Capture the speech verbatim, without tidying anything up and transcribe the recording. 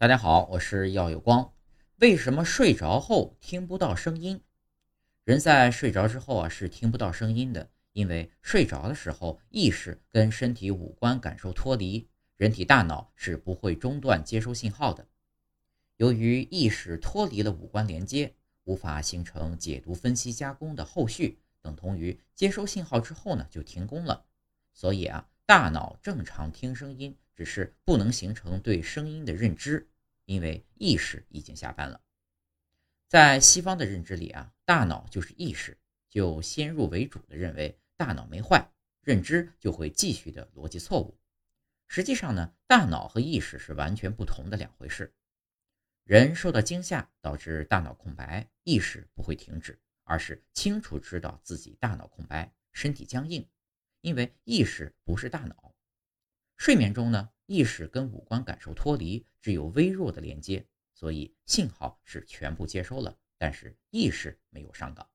大家好，我是耀有光。为什么睡着后听不到声音？人在睡着之后啊是听不到声音的，因为睡着的时候意识跟身体五官感受脱离，人体大脑是不会中断接收信号的。由于意识脱离了五官连接，无法形成解读、分析、加工的后续，等同于接收信号之后呢就停工了。所以啊，大脑正常听声音，只是不能形成对声音的认知，因为意识已经下班了。在西方的认知里啊，大脑就是意识，就先入为主的认为大脑没坏，认知就会继续的逻辑错误。实际上呢，大脑和意识是完全不同的两回事。人受到惊吓导致大脑空白，意识不会停止，而是清楚知道自己大脑空白，身体僵硬，因为意识不是大脑。睡眠中呢，意识跟五官感受脱离，只有微弱的连接，所以信号是全部接收了，但是意识没有上岗。